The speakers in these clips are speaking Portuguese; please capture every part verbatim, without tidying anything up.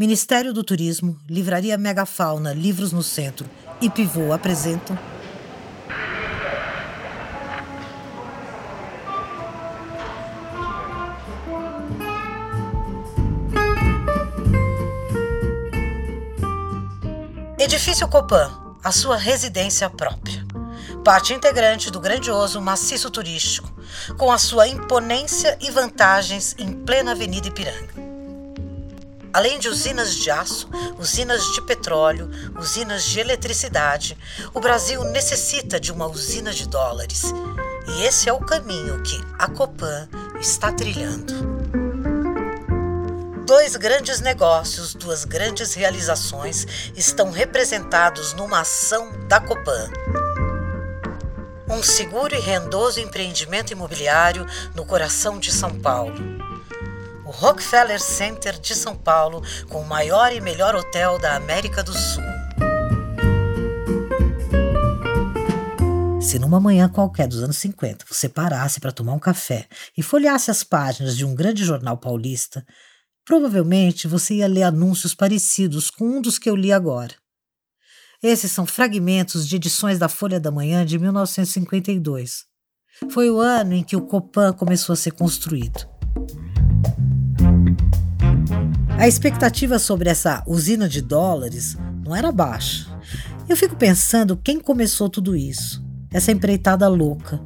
Ministério do Turismo, Livraria Megafauna, Livros no Centro e Pivô apresentam... Edifício Copan, a sua residência própria. Parte integrante do grandioso maciço turístico, com a sua imponência e vantagens em plena Avenida Ipiranga. Além de usinas de aço, usinas de petróleo, usinas de eletricidade, o Brasil necessita de uma usina de dólares. E esse é o caminho que a Copan está trilhando. Dois grandes negócios, duas grandes realizações estão representados numa ação da Copan. Um seguro e rendoso empreendimento imobiliário no coração de São Paulo. O Rockefeller Center de São Paulo, com o maior e melhor hotel da América do Sul. Se numa manhã qualquer dos anos cinquenta você parasse para tomar um café e folheasse as páginas de um grande jornal paulista, provavelmente você ia ler anúncios parecidos com um dos que eu li agora. Esses são fragmentos de edições da Folha da Manhã de mil novecentos e cinquenta e dois. Foi o ano em que o Copan começou a ser construído. A expectativa sobre essa usina de dólares não era baixa. Eu fico pensando quem começou tudo isso, essa empreitada louca.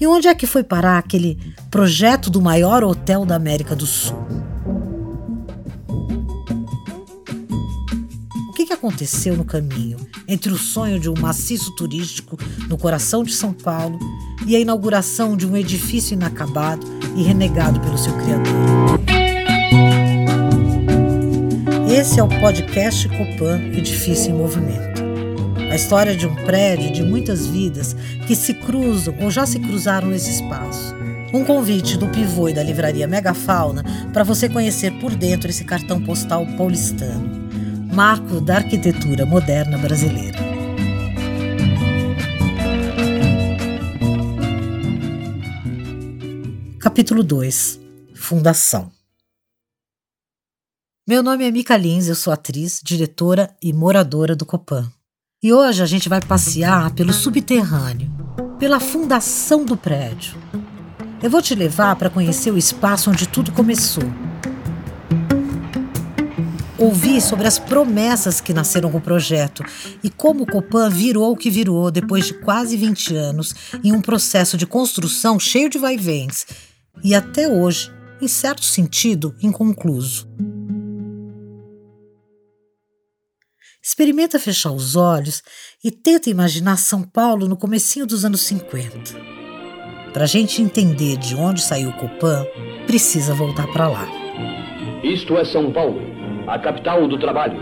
E onde é que foi parar aquele projeto do maior hotel da América do Sul? O que aconteceu no caminho entre o sonho de um maciço turístico no coração de São Paulo e a inauguração de um edifício inacabado e renegado pelo seu criador? Esse é o podcast Copan Edifício em Movimento. A história de um prédio de muitas vidas que se cruzam ou já se cruzaram nesse espaço. Um convite do Pivô e da Livraria Megafauna para você conhecer por dentro esse cartão postal paulistano, marco da arquitetura moderna brasileira. Capítulo dois. Fundação. Meu nome é Mica Lins, eu sou atriz, diretora e moradora do Copan. E hoje a gente vai passear pelo subterrâneo, pela fundação do prédio. Eu vou te levar para conhecer o espaço onde tudo começou. Ouvi sobre as promessas que nasceram com o projeto e como o Copan virou o que virou depois de quase vinte anos em um processo de construção cheio de vaivens e até hoje, em certo sentido, inconcluso. Experimenta fechar os olhos e tenta imaginar São Paulo no comecinho dos anos cinquenta. Para a gente entender de onde saiu o Copan, precisa voltar para lá. Isto é São Paulo, a capital do trabalho,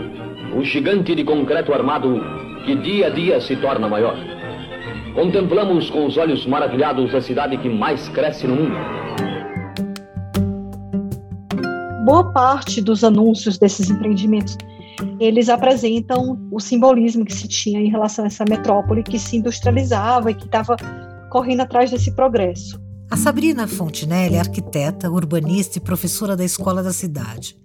o gigante de concreto armado que dia a dia se torna maior. Contemplamos com os olhos maravilhados a cidade que mais cresce no mundo. Boa parte dos anúncios desses empreendimentos eles apresentam o simbolismo que se tinha em relação a essa metrópole que se industrializava e que estava correndo atrás desse progresso. A Sabrina Fontenelle é arquiteta, urbanista e professora da Escola da Cidade.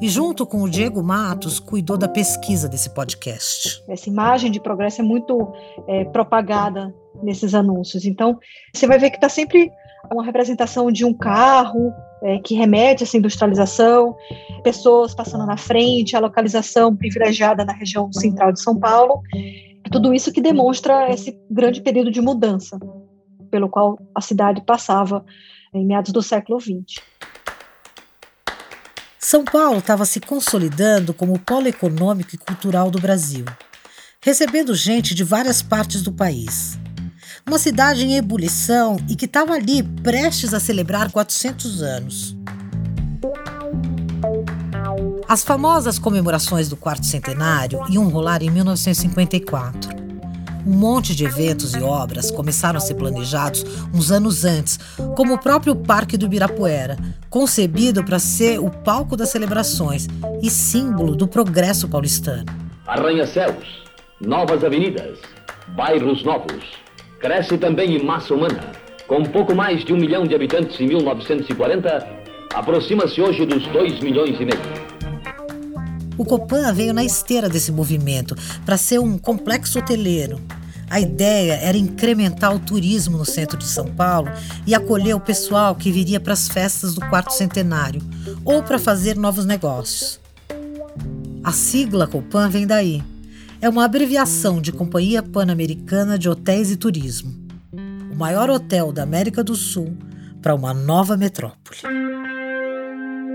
E junto com o Diego Matos, cuidou da pesquisa desse podcast. Essa imagem de progresso é muito é, propagada nesses anúncios. Então, você vai ver que está sempre uma representação de um carro, É, que remete a essa industrialização, pessoas passando na frente, a localização privilegiada na região central de São Paulo, tudo isso que demonstra esse grande período de mudança pelo qual a cidade passava em meados do século vinte. São Paulo estava se consolidando como o polo econômico e cultural do Brasil, recebendo gente de várias partes do país. Uma cidade em ebulição e que estava ali prestes a celebrar quatrocentos anos. As famosas comemorações do quarto centenário iam rolar em mil novecentos e cinquenta e quatro. Um monte de eventos e obras começaram a ser planejados uns anos antes, como o próprio Parque do Ibirapuera, concebido para ser o palco das celebrações e símbolo do progresso paulistano. Arranha-céus, novas avenidas, bairros novos. Cresce também em massa humana. Com pouco mais de um milhão de habitantes em mil novecentos e quarenta, aproxima-se hoje dos dois milhões e meio. O Copan veio na esteira desse movimento, para ser um complexo hoteleiro. A ideia era incrementar o turismo no centro de São Paulo e acolher o pessoal que viria para as festas do quarto centenário ou para fazer novos negócios. A sigla Copan vem daí. É uma abreviação de Companhia Pan-Americana de Hotéis e Turismo, o maior hotel da América do Sul para uma nova metrópole.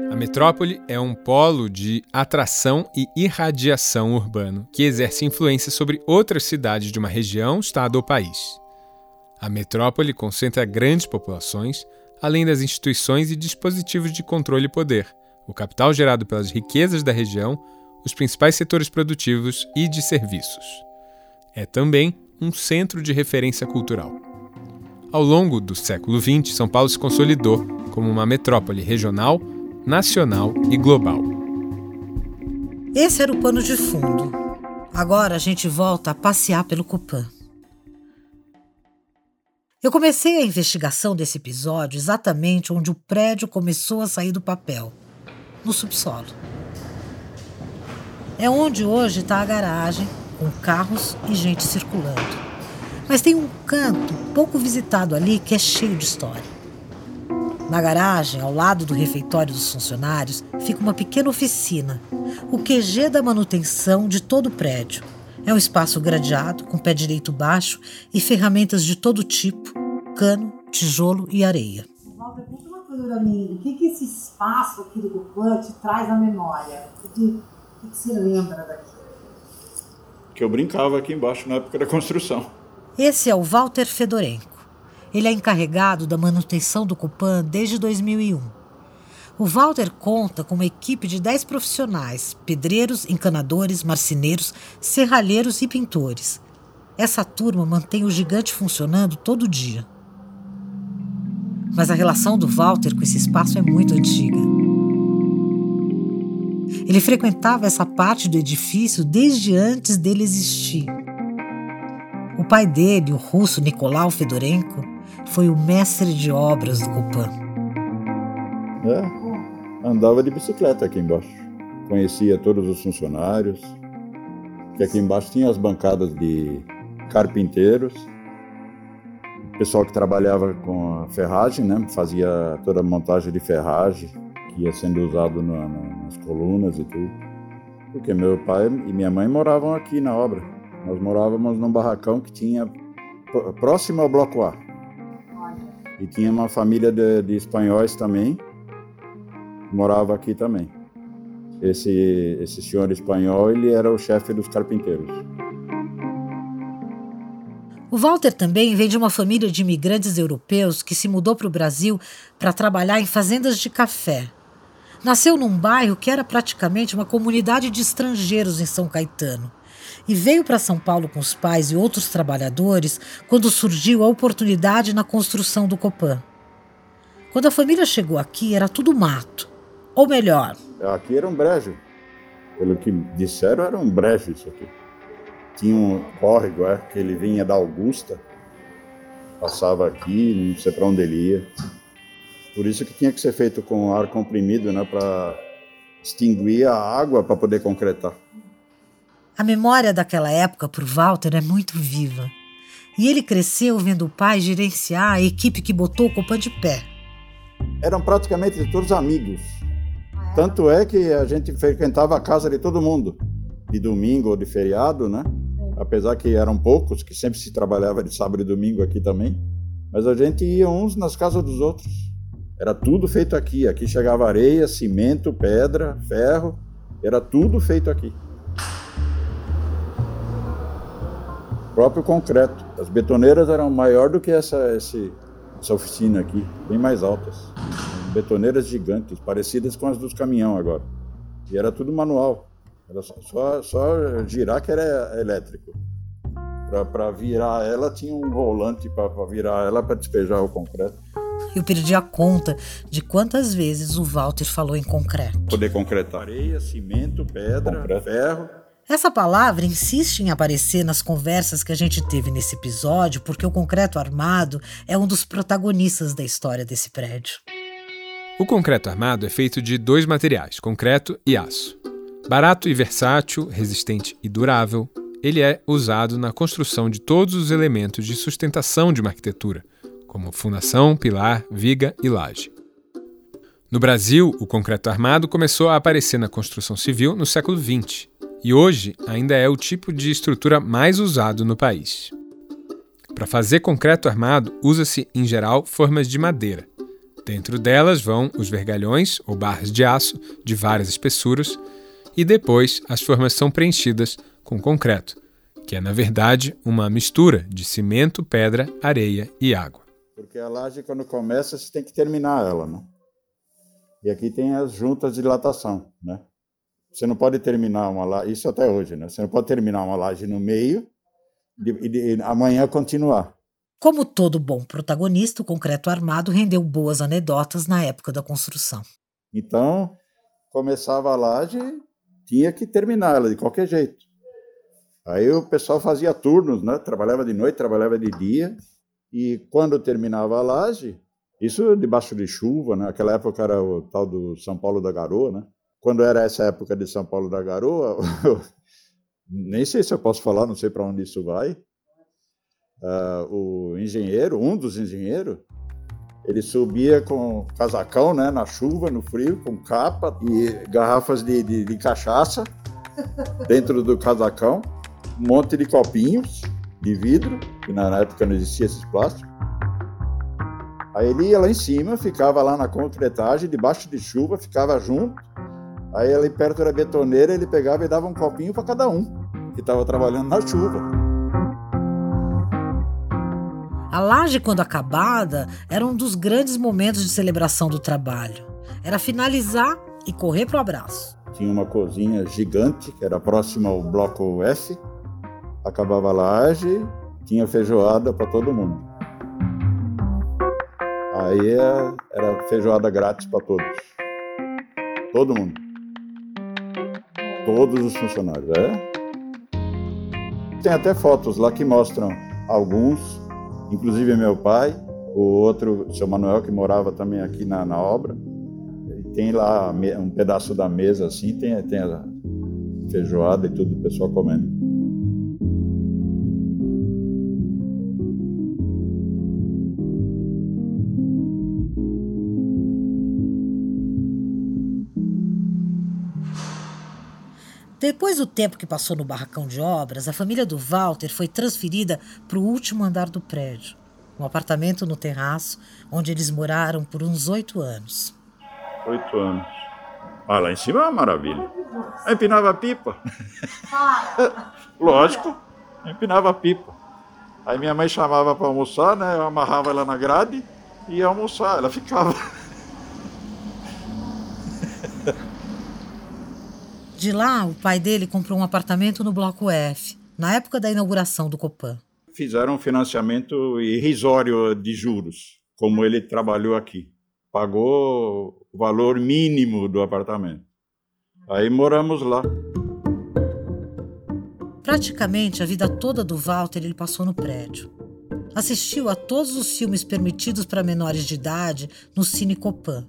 A metrópole é um polo de atração e irradiação urbano que exerce influência sobre outras cidades de uma região, estado ou país. A metrópole concentra grandes populações, além das instituições e dispositivos de controle e poder, o capital gerado pelas riquezas da região, os principais setores produtivos e de serviços. É também um centro de referência cultural. Ao longo do século vinte, São Paulo se consolidou como uma metrópole regional, nacional e global. Esse era o pano de fundo. Agora a gente volta a passear pelo Copan. Eu comecei a investigação desse episódio exatamente onde o prédio começou a sair do papel, no subsolo. É onde hoje está a garagem, com carros e gente circulando. Mas tem um canto pouco visitado ali que é cheio de história. Na garagem, ao lado do refeitório dos funcionários, fica uma pequena oficina, o Q G da manutenção de todo o prédio. É um espaço gradeado, com pé direito baixo e ferramentas de todo tipo, cano, tijolo e areia. Walter, conta uma coisa pra mim. O que, que esse espaço aqui do Copan te traz à memória? O que, o que você lembra daqui? Que eu brincava aqui embaixo na época da construção. Esse é o Walter Fedorenko. Ele é encarregado da manutenção do Copan desde dois mil e um. O Walter conta com uma equipe de dez profissionais, pedreiros, encanadores, marceneiros, serralheiros e pintores. Essa turma mantém o gigante funcionando todo dia. Mas a relação do Walter com esse espaço é muito antiga. Ele frequentava essa parte do edifício desde antes dele existir. O pai dele, o russo Nicolau Fedorenko, foi o mestre de obras do Copan. É, andava de bicicleta aqui embaixo. Conhecia todos os funcionários. E aqui embaixo tinha as bancadas de carpinteiros. O pessoal que trabalhava com a ferragem, né? Fazia toda a montagem de ferragem, que ia sendo usado na, na, nas colunas e tudo. Porque meu pai e minha mãe moravam aqui na obra. Nós morávamos num barracão que tinha próximo ao Bloco A. E tinha uma família de, de espanhóis também, que morava aqui também. Esse, esse senhor espanhol, ele era o chefe dos carpinteiros. O Walter também vem de uma família de imigrantes europeus que se mudou para o Brasil para trabalhar em fazendas de café. Nasceu num bairro que era praticamente uma comunidade de estrangeiros em São Caetano. E veio para São Paulo com os pais e outros trabalhadores quando surgiu a oportunidade na construção do Copan. Quando a família chegou aqui, era tudo mato. Ou melhor... Aqui era um brejo. Pelo que disseram, era um brejo isso aqui. Tinha um córrego, é, que ele vinha da Augusta, passava aqui, não sei para onde ele ia. Por isso que tinha que ser feito com ar comprimido, né, para extinguir a água para poder concretar. A memória daquela época para o Walter é muito viva. E ele cresceu vendo o pai gerenciar a equipe que botou o Copan de pé. Eram praticamente todos amigos. Tanto é que a gente frequentava a casa de todo mundo. De domingo ou de feriado, né? Apesar que eram poucos, que sempre se trabalhava de sábado e domingo aqui também. Mas a gente ia uns nas casas dos outros. Era tudo feito aqui. Aqui chegava areia, cimento, pedra, ferro. Era tudo feito aqui. O próprio concreto. As betoneiras eram maior do que essa, esse, essa oficina aqui, bem mais altas. Betoneiras gigantes, parecidas com as dos caminhão agora. E era tudo manual, era só, só, só girar que era elétrico. Para virar ela tinha um volante para virar ela para despejar o concreto. Eu perdi a conta de quantas vezes o Walter falou em concreto. Poder concretar. Areia, cimento, pedra, concreto. Ferro... Essa palavra insiste em aparecer nas conversas que a gente teve nesse episódio, porque o concreto armado é um dos protagonistas da história desse prédio. O concreto armado é feito de dois materiais, concreto e aço. Barato e versátil, resistente e durável, ele é usado na construção de todos os elementos de sustentação de uma arquitetura, como fundação, pilar, viga e laje. No Brasil, o concreto armado começou a aparecer na construção civil no século vinte e hoje ainda é o tipo de estrutura mais usado no país. Para fazer concreto armado, usa-se, em geral, formas de madeira. Dentro delas vão os vergalhões, ou barras de aço, de várias espessuras, e depois as formas são preenchidas com concreto, que é, na verdade, uma mistura de cimento, pedra, areia e água. Porque a laje, quando começa, você tem que terminar ela, né? E aqui tem as juntas de dilatação, né? Você não pode terminar uma laje, isso até hoje, né? Você não pode terminar uma laje no meio e amanhã continuar. Como todo bom protagonista, o concreto armado rendeu boas anedotas na época da construção. Então, começava a laje, tinha que terminar ela de qualquer jeito. Aí o pessoal fazia turnos, né? Trabalhava de noite, trabalhava de dia. E quando terminava a laje, isso debaixo de chuva, né? Aquela época era o tal do São Paulo da Garoa, né? Quando era essa época de São Paulo da Garoa, nem sei se eu posso falar, não sei para onde isso vai. Uh, o engenheiro, um dos engenheiros, ele subia com casacão, né? Na chuva, no frio, com capa e garrafas de, de, de cachaça dentro do casacão. Um monte de copinhos de vidro, que na época não existia esses plásticos. Aí ele ia lá em cima, ficava lá na concretagem, debaixo de chuva, ficava junto. Aí ali perto da betoneira ele pegava e dava um copinho para cada um que estava trabalhando na chuva. A laje, quando acabada, era um dos grandes momentos de celebração do trabalho. Era finalizar e correr para o abraço. Tinha uma cozinha gigante, que era próxima ao Bloco F. Acabava a laje, tinha feijoada para todo mundo. Aí era feijoada grátis para todos. Todo mundo. Todos os funcionários, é? Tem até fotos lá que mostram alguns, inclusive meu pai, o outro, o seu Manuel, que morava também aqui na, na obra. Tem lá um pedaço da mesa assim, tem, tem a feijoada e tudo, o pessoal comendo. Depois do tempo que passou no barracão de obras, a família do Walter foi transferida para o último andar do prédio, um apartamento no terraço, onde eles moraram por uns oito anos. Oito anos. Ah, lá em cima é uma maravilha. Eu empinava a pipa. Lógico, empinava a pipa. Aí minha mãe chamava para almoçar, né? Eu amarrava ela na grade e ia almoçar. Ela ficava... De lá, o pai dele comprou um apartamento no Bloco F, na época da inauguração do Copan. Fizeram um financiamento irrisório de juros, como ele trabalhou aqui. Pagou o valor mínimo do apartamento. Aí moramos lá. Praticamente a vida toda do Walter ele passou no prédio. Assistiu a todos os filmes permitidos para menores de idade no Cine Copan.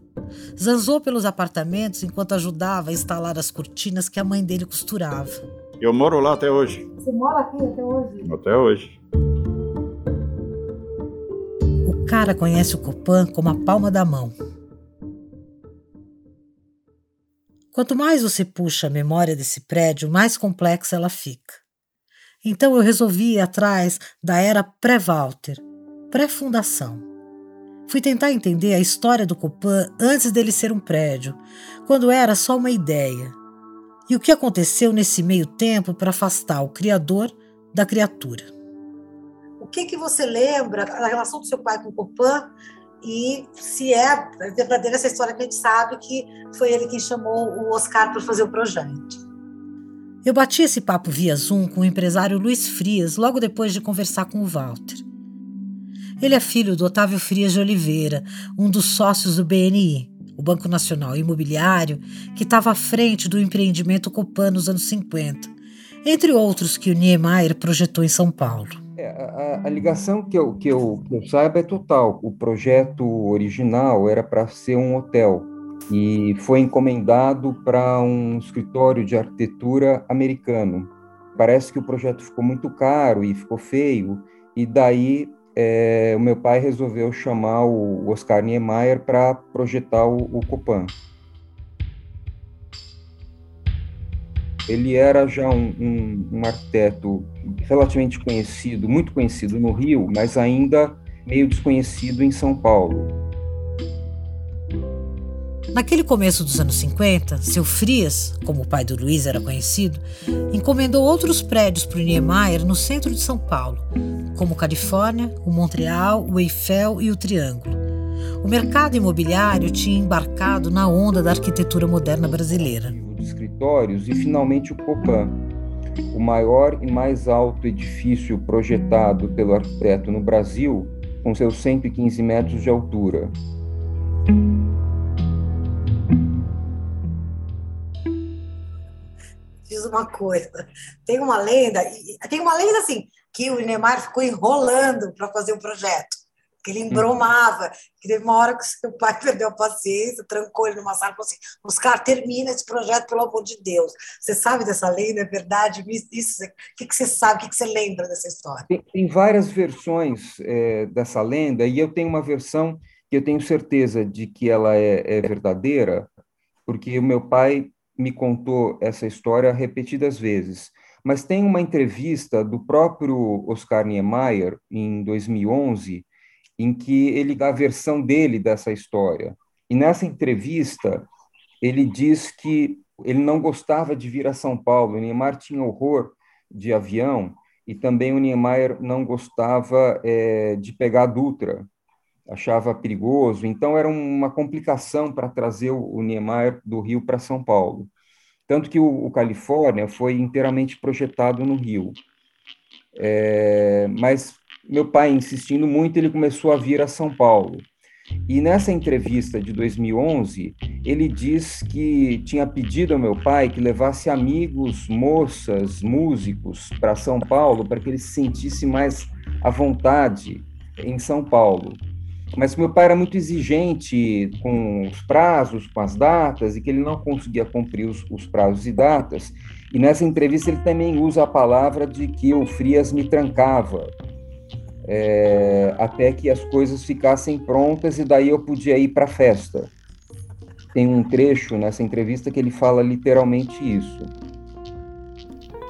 Zanzou pelos apartamentos enquanto ajudava a instalar as cortinas que a mãe dele costurava. Eu moro lá até hoje. Você mora aqui até hoje? Até hoje. O cara conhece o Copan como a palma da mão. Quanto mais você puxa a memória desse prédio, mais complexa ela fica. Então eu resolvi ir atrás da era pré-Walter, pré-fundação. Fui tentar entender a história do Copan antes dele ser um prédio, quando era só uma ideia. E o que aconteceu nesse meio tempo para afastar o criador da criatura. O que, que você lembra da relação do seu pai com o Copan e se é verdadeira essa história que a gente sabe que foi ele quem chamou o Oscar para fazer o projeto? Eu bati esse papo via Zoom com o empresário Luiz Frias logo depois de conversar com o Walter. Ele é filho do Otávio Frias de Oliveira, um dos sócios do B N I, o Banco Nacional Imobiliário, que estava à frente do empreendimento Copan nos anos cinquenta, entre outros que o Niemeyer projetou em São Paulo. É, a, a ligação que eu, que, eu, que eu saiba é total. O projeto original era para ser um hotel. e foi encomendado para um escritório de arquitetura americano. Parece que o projeto ficou muito caro e ficou feio, e daí é, o meu pai resolveu chamar o Oscar Niemeyer para projetar o, o Copan. Ele era já um, um, um arquiteto relativamente conhecido, muito conhecido no Rio, mas ainda meio desconhecido em São Paulo. Naquele começo dos anos cinquenta, seu Frias, como o pai do Luiz era conhecido, encomendou outros prédios para o Niemeyer no centro de São Paulo, como Califórnia, o Montreal, o Eiffel e o Triângulo. O mercado imobiliário tinha embarcado na onda da arquitetura moderna brasileira. Escritórios e, finalmente, o Copan, o maior e mais alto edifício projetado pelo arquiteto no Brasil, com seus cento e quinze metros de altura. Diz uma coisa, tem uma lenda, tem uma lenda assim, que o Niemeyer ficou enrolando para fazer o projeto, que ele embromava, que teve uma hora que o seu pai perdeu a paciência, trancou ele numa sala e falou assim: Oscar, termina esse projeto, pelo amor de Deus. Você sabe dessa lenda, é verdade? Isso, o que, que você sabe, o que, que você lembra dessa história? Tem, tem várias versões é, dessa lenda, e eu tenho uma versão que eu tenho certeza de que ela é, é verdadeira, porque o meu pai me contou essa história repetidas vezes. Mas tem uma entrevista do próprio Oscar Niemeyer, em dois mil e onze, em que ele dá a versão dele dessa história. E nessa entrevista, ele diz que ele não gostava de vir a São Paulo, o Niemeyer tinha horror de avião, e também o Niemeyer não gostava é, de pegar a Dutra, achava perigoso, então era uma complicação para trazer o Niemeyer do Rio para São Paulo. Tanto que o, o Califórnia foi inteiramente projetado no Rio. É, mas... Meu pai, insistindo muito, ele começou a vir a São Paulo. E nessa entrevista de dois mil e onze, ele diz que tinha pedido ao meu pai que levasse amigos, moças, músicos para São Paulo para que ele se sentisse mais à vontade em São Paulo. Mas meu pai era muito exigente com os prazos, com as datas, e que ele não conseguia cumprir os, os prazos e datas. E nessa entrevista ele também usa a palavra de que o Frias me trancava. É, até que as coisas ficassem prontas e daí eu podia ir para a festa. Tem um trecho nessa entrevista que ele fala literalmente isso.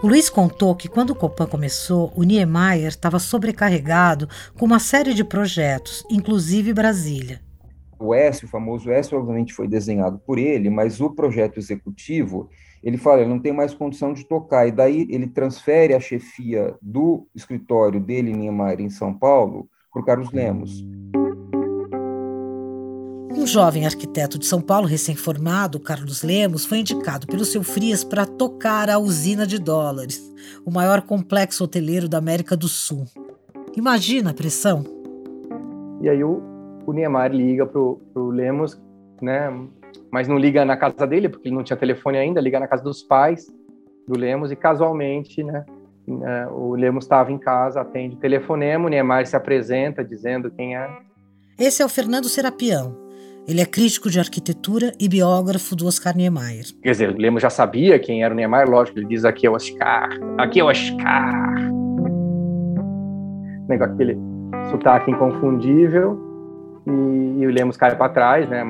O Luiz contou que quando o Copan começou, o Niemeyer estava sobrecarregado com uma série de projetos, inclusive Brasília. O Eiffel, o famoso Eiffel, obviamente foi desenhado por ele, mas o projeto executivo, ele fala, ele não tem mais condição de tocar, e daí ele transfere a chefia do escritório dele, Niemeyer, em São Paulo, para o Carlos Lemos. Um jovem arquiteto de São Paulo recém-formado, Carlos Lemos, foi indicado pelo seu Frias para tocar a Usina de Dólares, o maior complexo hoteleiro da América do Sul. Imagina a pressão! E aí o O Niemeyer liga para o Lemos, né? Mas não liga na casa dele, porque ele não tinha telefone ainda, liga na casa dos pais do Lemos, e casualmente, né, o Lemos estava em casa, atende o telefonema, o Niemeyer se apresenta dizendo quem é. Esse é o Fernando Serapião. Ele é crítico de arquitetura e biógrafo do Oscar Niemeyer. Quer dizer, o Lemos já sabia quem era o Niemeyer, lógico, ele diz: aqui é o Oscar, aqui é o Oscar. Negócio, aquele sotaque inconfundível. E o Lemos cai para trás, né?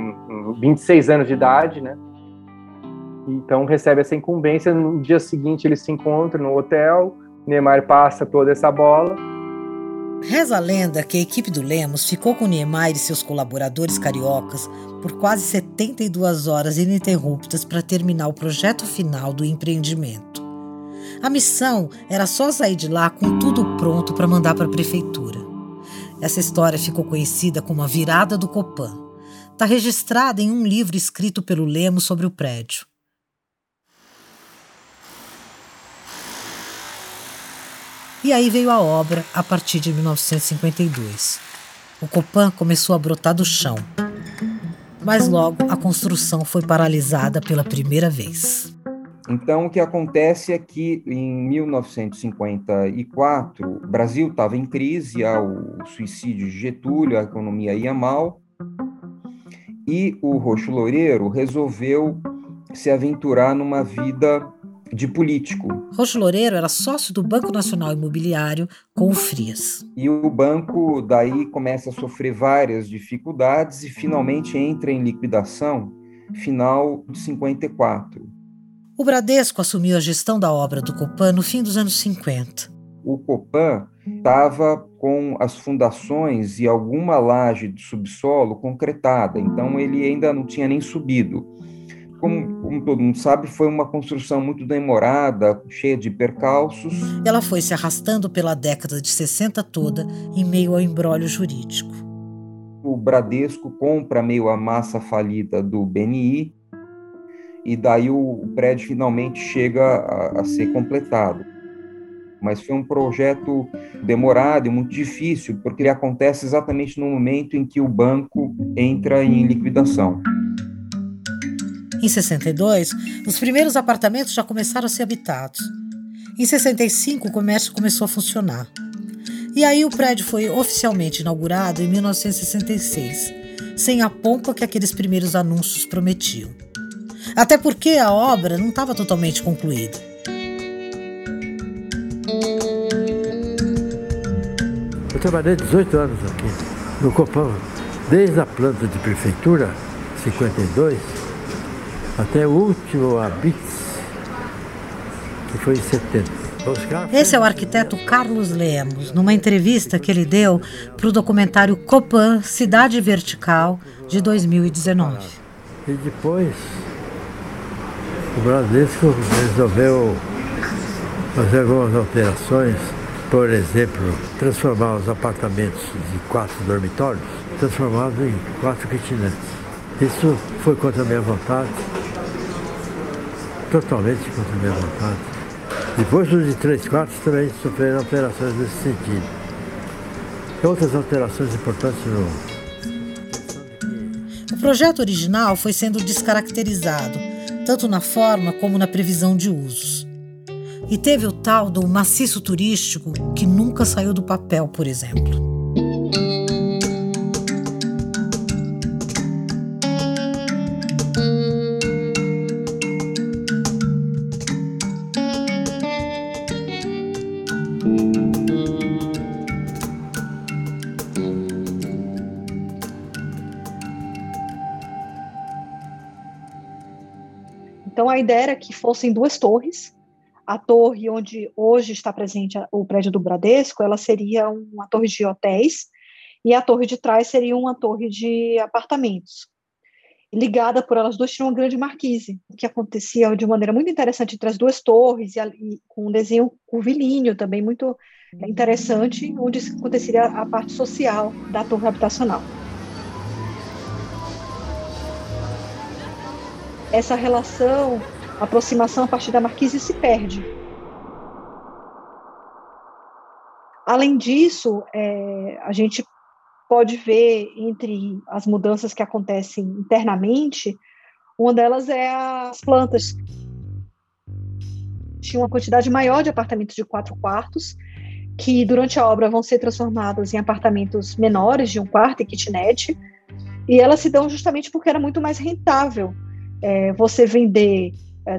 vinte e seis anos de idade, né? Então recebe essa incumbência. No dia seguinte eles se encontram no hotel, Niemeyer passa toda essa bola. Reza a lenda que a equipe do Lemos ficou com Niemeyer e seus colaboradores cariocas por quase setenta e duas horas ininterruptas para terminar o projeto final do empreendimento. A missão era só sair de lá com tudo pronto para mandar para a prefeitura. Essa história ficou conhecida como a virada do Copan. Está registrada em um livro escrito pelo Lemos sobre o prédio. E aí veio a obra a partir de mil novecentos e cinquenta e dois. O Copan começou a brotar do chão. Mas logo a construção foi paralisada pela primeira vez. Então, o que acontece é que, em mil novecentos e cinquenta e quatro, o Brasil estava em crise, há o suicídio de Getúlio, a economia ia mal, e o Roxo Loureiro resolveu se aventurar numa vida de político. Roxo Loureiro era sócio do Banco Nacional Imobiliário com o Frias. E o banco daí começa a sofrer várias dificuldades e finalmente entra em liquidação final de cinquenta e quatro. O Bradesco assumiu a gestão da obra do Copan no fim dos anos cinquenta. O Copan estava com as fundações e alguma laje de subsolo concretada, então ele ainda não tinha nem subido. Como, como todo mundo sabe, foi uma construção muito demorada, cheia de percalços. Ela foi se arrastando pela década de sessenta toda, em meio ao imbróglio jurídico. O Bradesco compra meio a massa falida do B N I e daí o prédio finalmente chega a, a ser completado. Mas foi um projeto demorado e muito difícil, porque ele acontece exatamente no momento em que o banco entra em liquidação. Em sessenta e dois, os primeiros apartamentos já começaram a ser habitados. Em sessenta e cinco, o comércio começou a funcionar. E aí o prédio foi oficialmente inaugurado em mil novecentos e sessenta e seis, sem a pompa que aqueles primeiros anúncios prometiam. Até porque a obra não estava totalmente concluída. Eu trabalhei dezoito anos aqui, no Copan, desde a planta de prefeitura, cinquenta e dois, até o último habite, que foi em setembro. Oscar... Esse é o arquiteto Carlos Lemos, numa entrevista que ele deu para o documentário Copan, Cidade Vertical, de dois mil e dezenove. E depois, o Bradesco resolveu fazer algumas alterações. Por exemplo, transformar os apartamentos de quatro dormitórios, transformados em quatro kitnets. Isso foi contra a minha vontade, totalmente contra a minha vontade. Depois dos de três quartos também sofreram alterações nesse sentido. Outras alterações importantes não. O projeto original foi sendo descaracterizado, tanto na forma como na previsão de usos. E teve o tal do maciço turístico, que nunca saiu do papel, por exemplo. Então a ideia era que fossem duas torres. A torre onde hoje está presente o prédio do Bradesco, ela seria uma torre de hotéis e a torre de trás seria uma torre de apartamentos. Ligada por elas duas tinha uma grande marquise, que acontecia de maneira muito interessante entre as duas torres e, e com um desenho curvilíneo também muito interessante, onde aconteceria a parte social da torre habitacional. Essa relação... A aproximação a partir da marquise se perde. Além disso, é, a gente pode ver entre as mudanças que acontecem internamente, uma delas é as plantas. Tinha uma quantidade maior de apartamentos de quatro quartos, que durante a obra vão ser transformados em apartamentos menores, de um quarto e kitnet, e elas se dão justamente porque era muito mais rentável é, você vender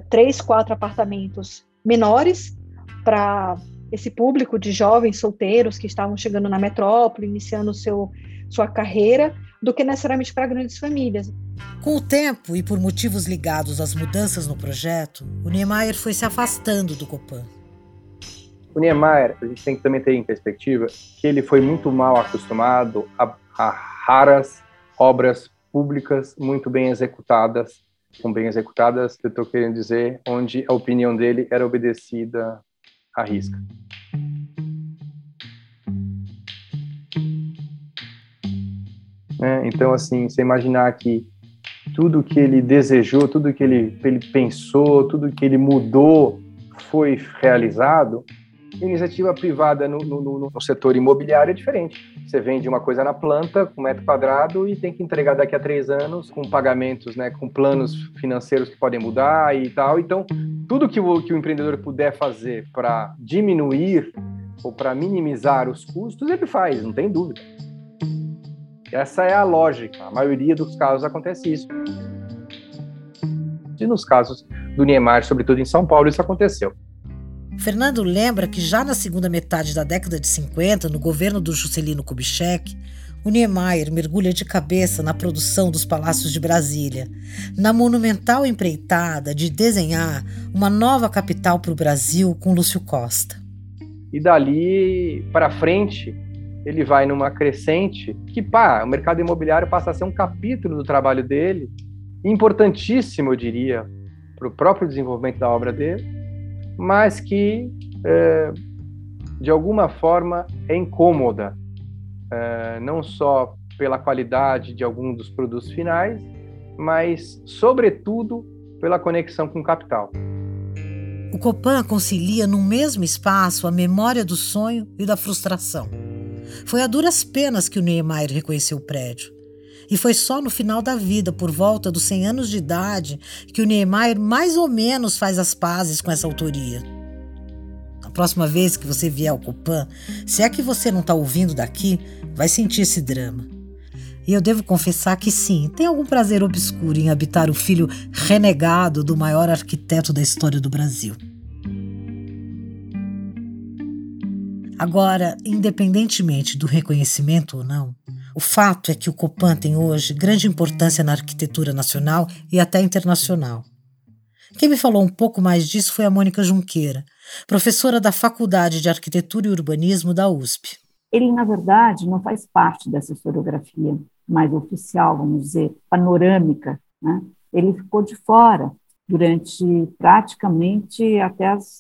três, quatro apartamentos menores para esse público de jovens solteiros que estavam chegando na metrópole, iniciando seu, sua carreira, do que necessariamente para grandes famílias. Com o tempo e por motivos ligados às mudanças no projeto, o Niemeyer foi se afastando do Copan. O Niemeyer, a gente tem que também ter em perspectiva que ele foi muito mal acostumado a, a raras obras públicas muito bem executadas, com bem executadas, eu estou querendo dizer, onde a opinião dele era obedecida à risca. É, então, assim, você imaginar que tudo que ele desejou, tudo que ele, ele pensou, tudo que ele mudou foi realizado, iniciativa privada no, no, no setor imobiliário é diferente. Você vende uma coisa na planta, com metro quadrado, e tem que entregar daqui a três anos, com pagamentos, né, com planos financeiros que podem mudar e tal. Então, tudo que o, que o empreendedor puder fazer para diminuir ou para minimizar os custos, ele faz, não tem dúvida. Essa é a lógica. A maioria dos casos acontece isso. E nos casos do Niemeyer, sobretudo em São Paulo, isso aconteceu. Fernando lembra que já na segunda metade da década de cinquenta, no governo do Juscelino Kubitschek, o Niemeyer mergulha de cabeça na produção dos Palácios de Brasília, na monumental empreitada de desenhar uma nova capital para o Brasil com Lúcio Costa. E dali para frente, ele vai numa crescente que, pá, o mercado imobiliário passa a ser um capítulo do trabalho dele, importantíssimo, eu diria, para o próprio desenvolvimento da obra dele, mas que, é, de alguma forma, é incômoda, é, não só pela qualidade de alguns dos produtos finais, mas, sobretudo, pela conexão com o capital. O Copan concilia no mesmo espaço a memória do sonho e da frustração. Foi a duras penas que o Niemeyer reconheceu o prédio. E foi só no final da vida, por volta dos cem anos de idade, que o Niemeyer mais ou menos faz as pazes com essa autoria. A próxima vez que você vier ao Copan, se é que você não está ouvindo daqui, vai sentir esse drama. E eu devo confessar que sim, tem algum prazer obscuro em habitar o filho renegado do maior arquiteto da história do Brasil. Agora, independentemente do reconhecimento ou não, o fato é que o Copan tem hoje grande importância na arquitetura nacional e até internacional. Quem me falou um pouco mais disso foi a Mônica Junqueira, professora da Faculdade de Arquitetura e Urbanismo da U S P. Ele, na verdade, não faz parte dessa historiografia mais oficial, vamos dizer, panorâmica, né? Ele ficou de fora durante praticamente até as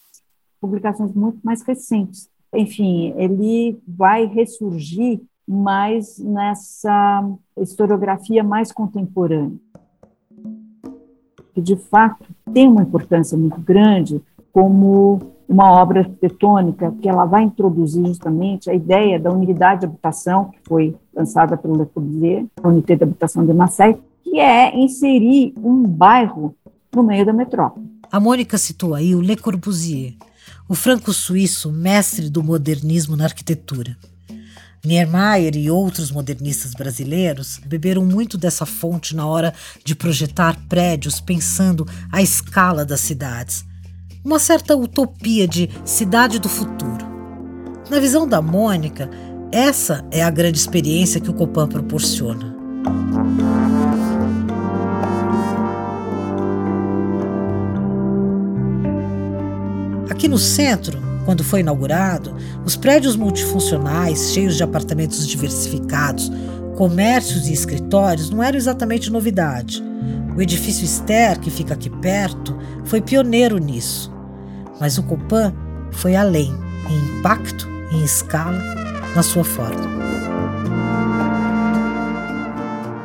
publicações muito mais recentes. Enfim, ele vai ressurgir mas nessa historiografia mais contemporânea, que de fato tem uma importância muito grande como uma obra arquitetônica, porque ela vai introduzir justamente a ideia da unidade de habitação, que foi lançada pelo Le Corbusier, a Unité d'Habitation de Marseille, que é inserir um bairro no meio da metrópole. A Mônica citou aí o Le Corbusier, o franco-suíço mestre do modernismo na arquitetura. Niemeyer e outros modernistas brasileiros beberam muito dessa fonte na hora de projetar prédios pensando a escala das cidades. Uma certa utopia de cidade do futuro. Na visão da Mônica, essa é a grande experiência que o Copan proporciona. Aqui no centro, quando foi inaugurado, os prédios multifuncionais, cheios de apartamentos diversificados, comércios e escritórios, não eram exatamente novidade. O edifício Ster, que fica aqui perto, foi pioneiro nisso. Mas o Copan foi além, em impacto, em escala, na sua forma.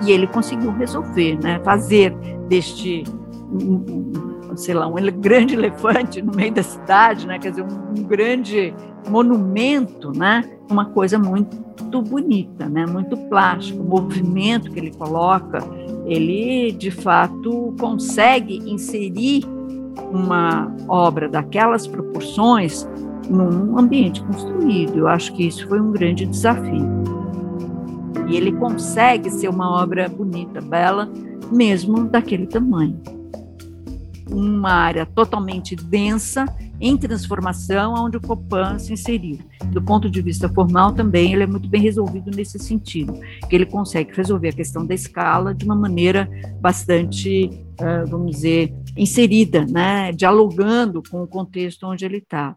E ele conseguiu resolver, né? Fazer deste... sei lá, um grande elefante no meio da cidade, né? Quer dizer, um grande monumento, né? Uma coisa muito bonita, né? Muito plástica. O movimento que ele coloca, ele, de fato, consegue inserir uma obra daquelas proporções num ambiente construído. Eu acho que isso foi um grande desafio. E ele consegue ser uma obra bonita, bela, mesmo daquele tamanho. Uma área totalmente densa, em transformação, onde o Copan se inseriu. Do ponto de vista formal também, ele é muito bem resolvido nesse sentido, que ele consegue resolver a questão da escala de uma maneira bastante, vamos dizer, inserida, né? Dialogando com o contexto onde ele está.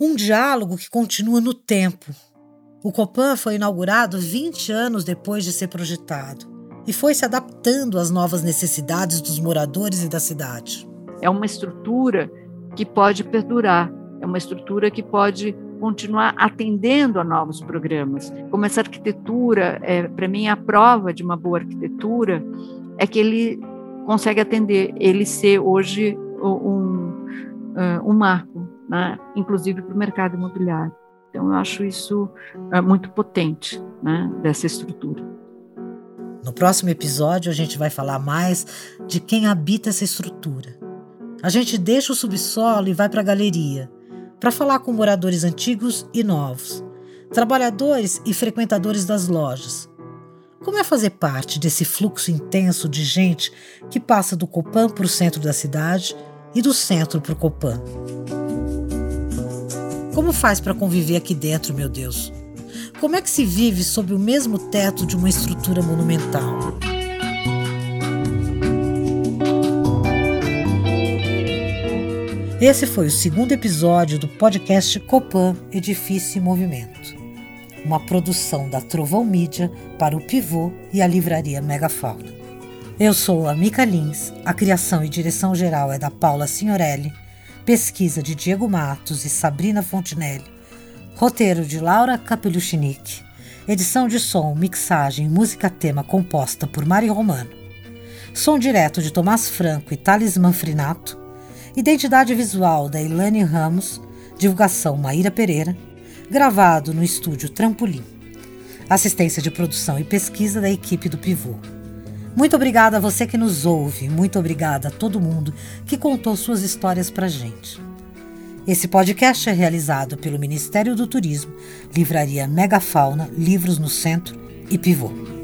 Um diálogo que continua no tempo. O Copan foi inaugurado vinte anos depois de ser projetado e foi se adaptando às novas necessidades dos moradores e da cidade. É uma estrutura que pode perdurar, é uma estrutura que pode continuar atendendo a novos programas. Como essa arquitetura, é, para mim, a prova de uma boa arquitetura é que ele consegue atender, ele ser hoje um, um marco, né? Inclusive para o mercado imobiliário. Então, eu acho isso muito potente, né? Dessa estrutura. No próximo episódio, a gente vai falar mais de quem habita essa estrutura. A gente deixa o subsolo e vai para a galeria, para falar com moradores antigos e novos, trabalhadores e frequentadores das lojas. Como é fazer parte desse fluxo intenso de gente que passa do Copan para o centro da cidade e do centro para o Copan? Como faz para conviver aqui dentro, meu Deus? Como é que se vive sob o mesmo teto de uma estrutura monumental? Esse foi o segundo episódio do podcast Copan Edifício em Movimento, uma produção da Trovão Mídia para o Pivô e a Livraria Megafauna. Eu sou a Mica Lins, a criação e direção geral é da Paula Signorelli, pesquisa de Diego Matos e Sabrina Fontenelle, roteiro de Laura Capeluchinic, edição de som, mixagem e música-tema composta por Mari Romano, som direto de Tomás Franco e Thales Manfrinato, identidade visual da Ilane Ramos, divulgação Maíra Pereira, gravado no estúdio Trampolim. Assistência de produção e pesquisa da equipe do Pivô. Muito obrigada a você que nos ouve, muito obrigada a todo mundo que contou suas histórias pra gente. Esse podcast é realizado pelo Ministério do Turismo, Livraria Megafauna, Livros no Centro e Pivô.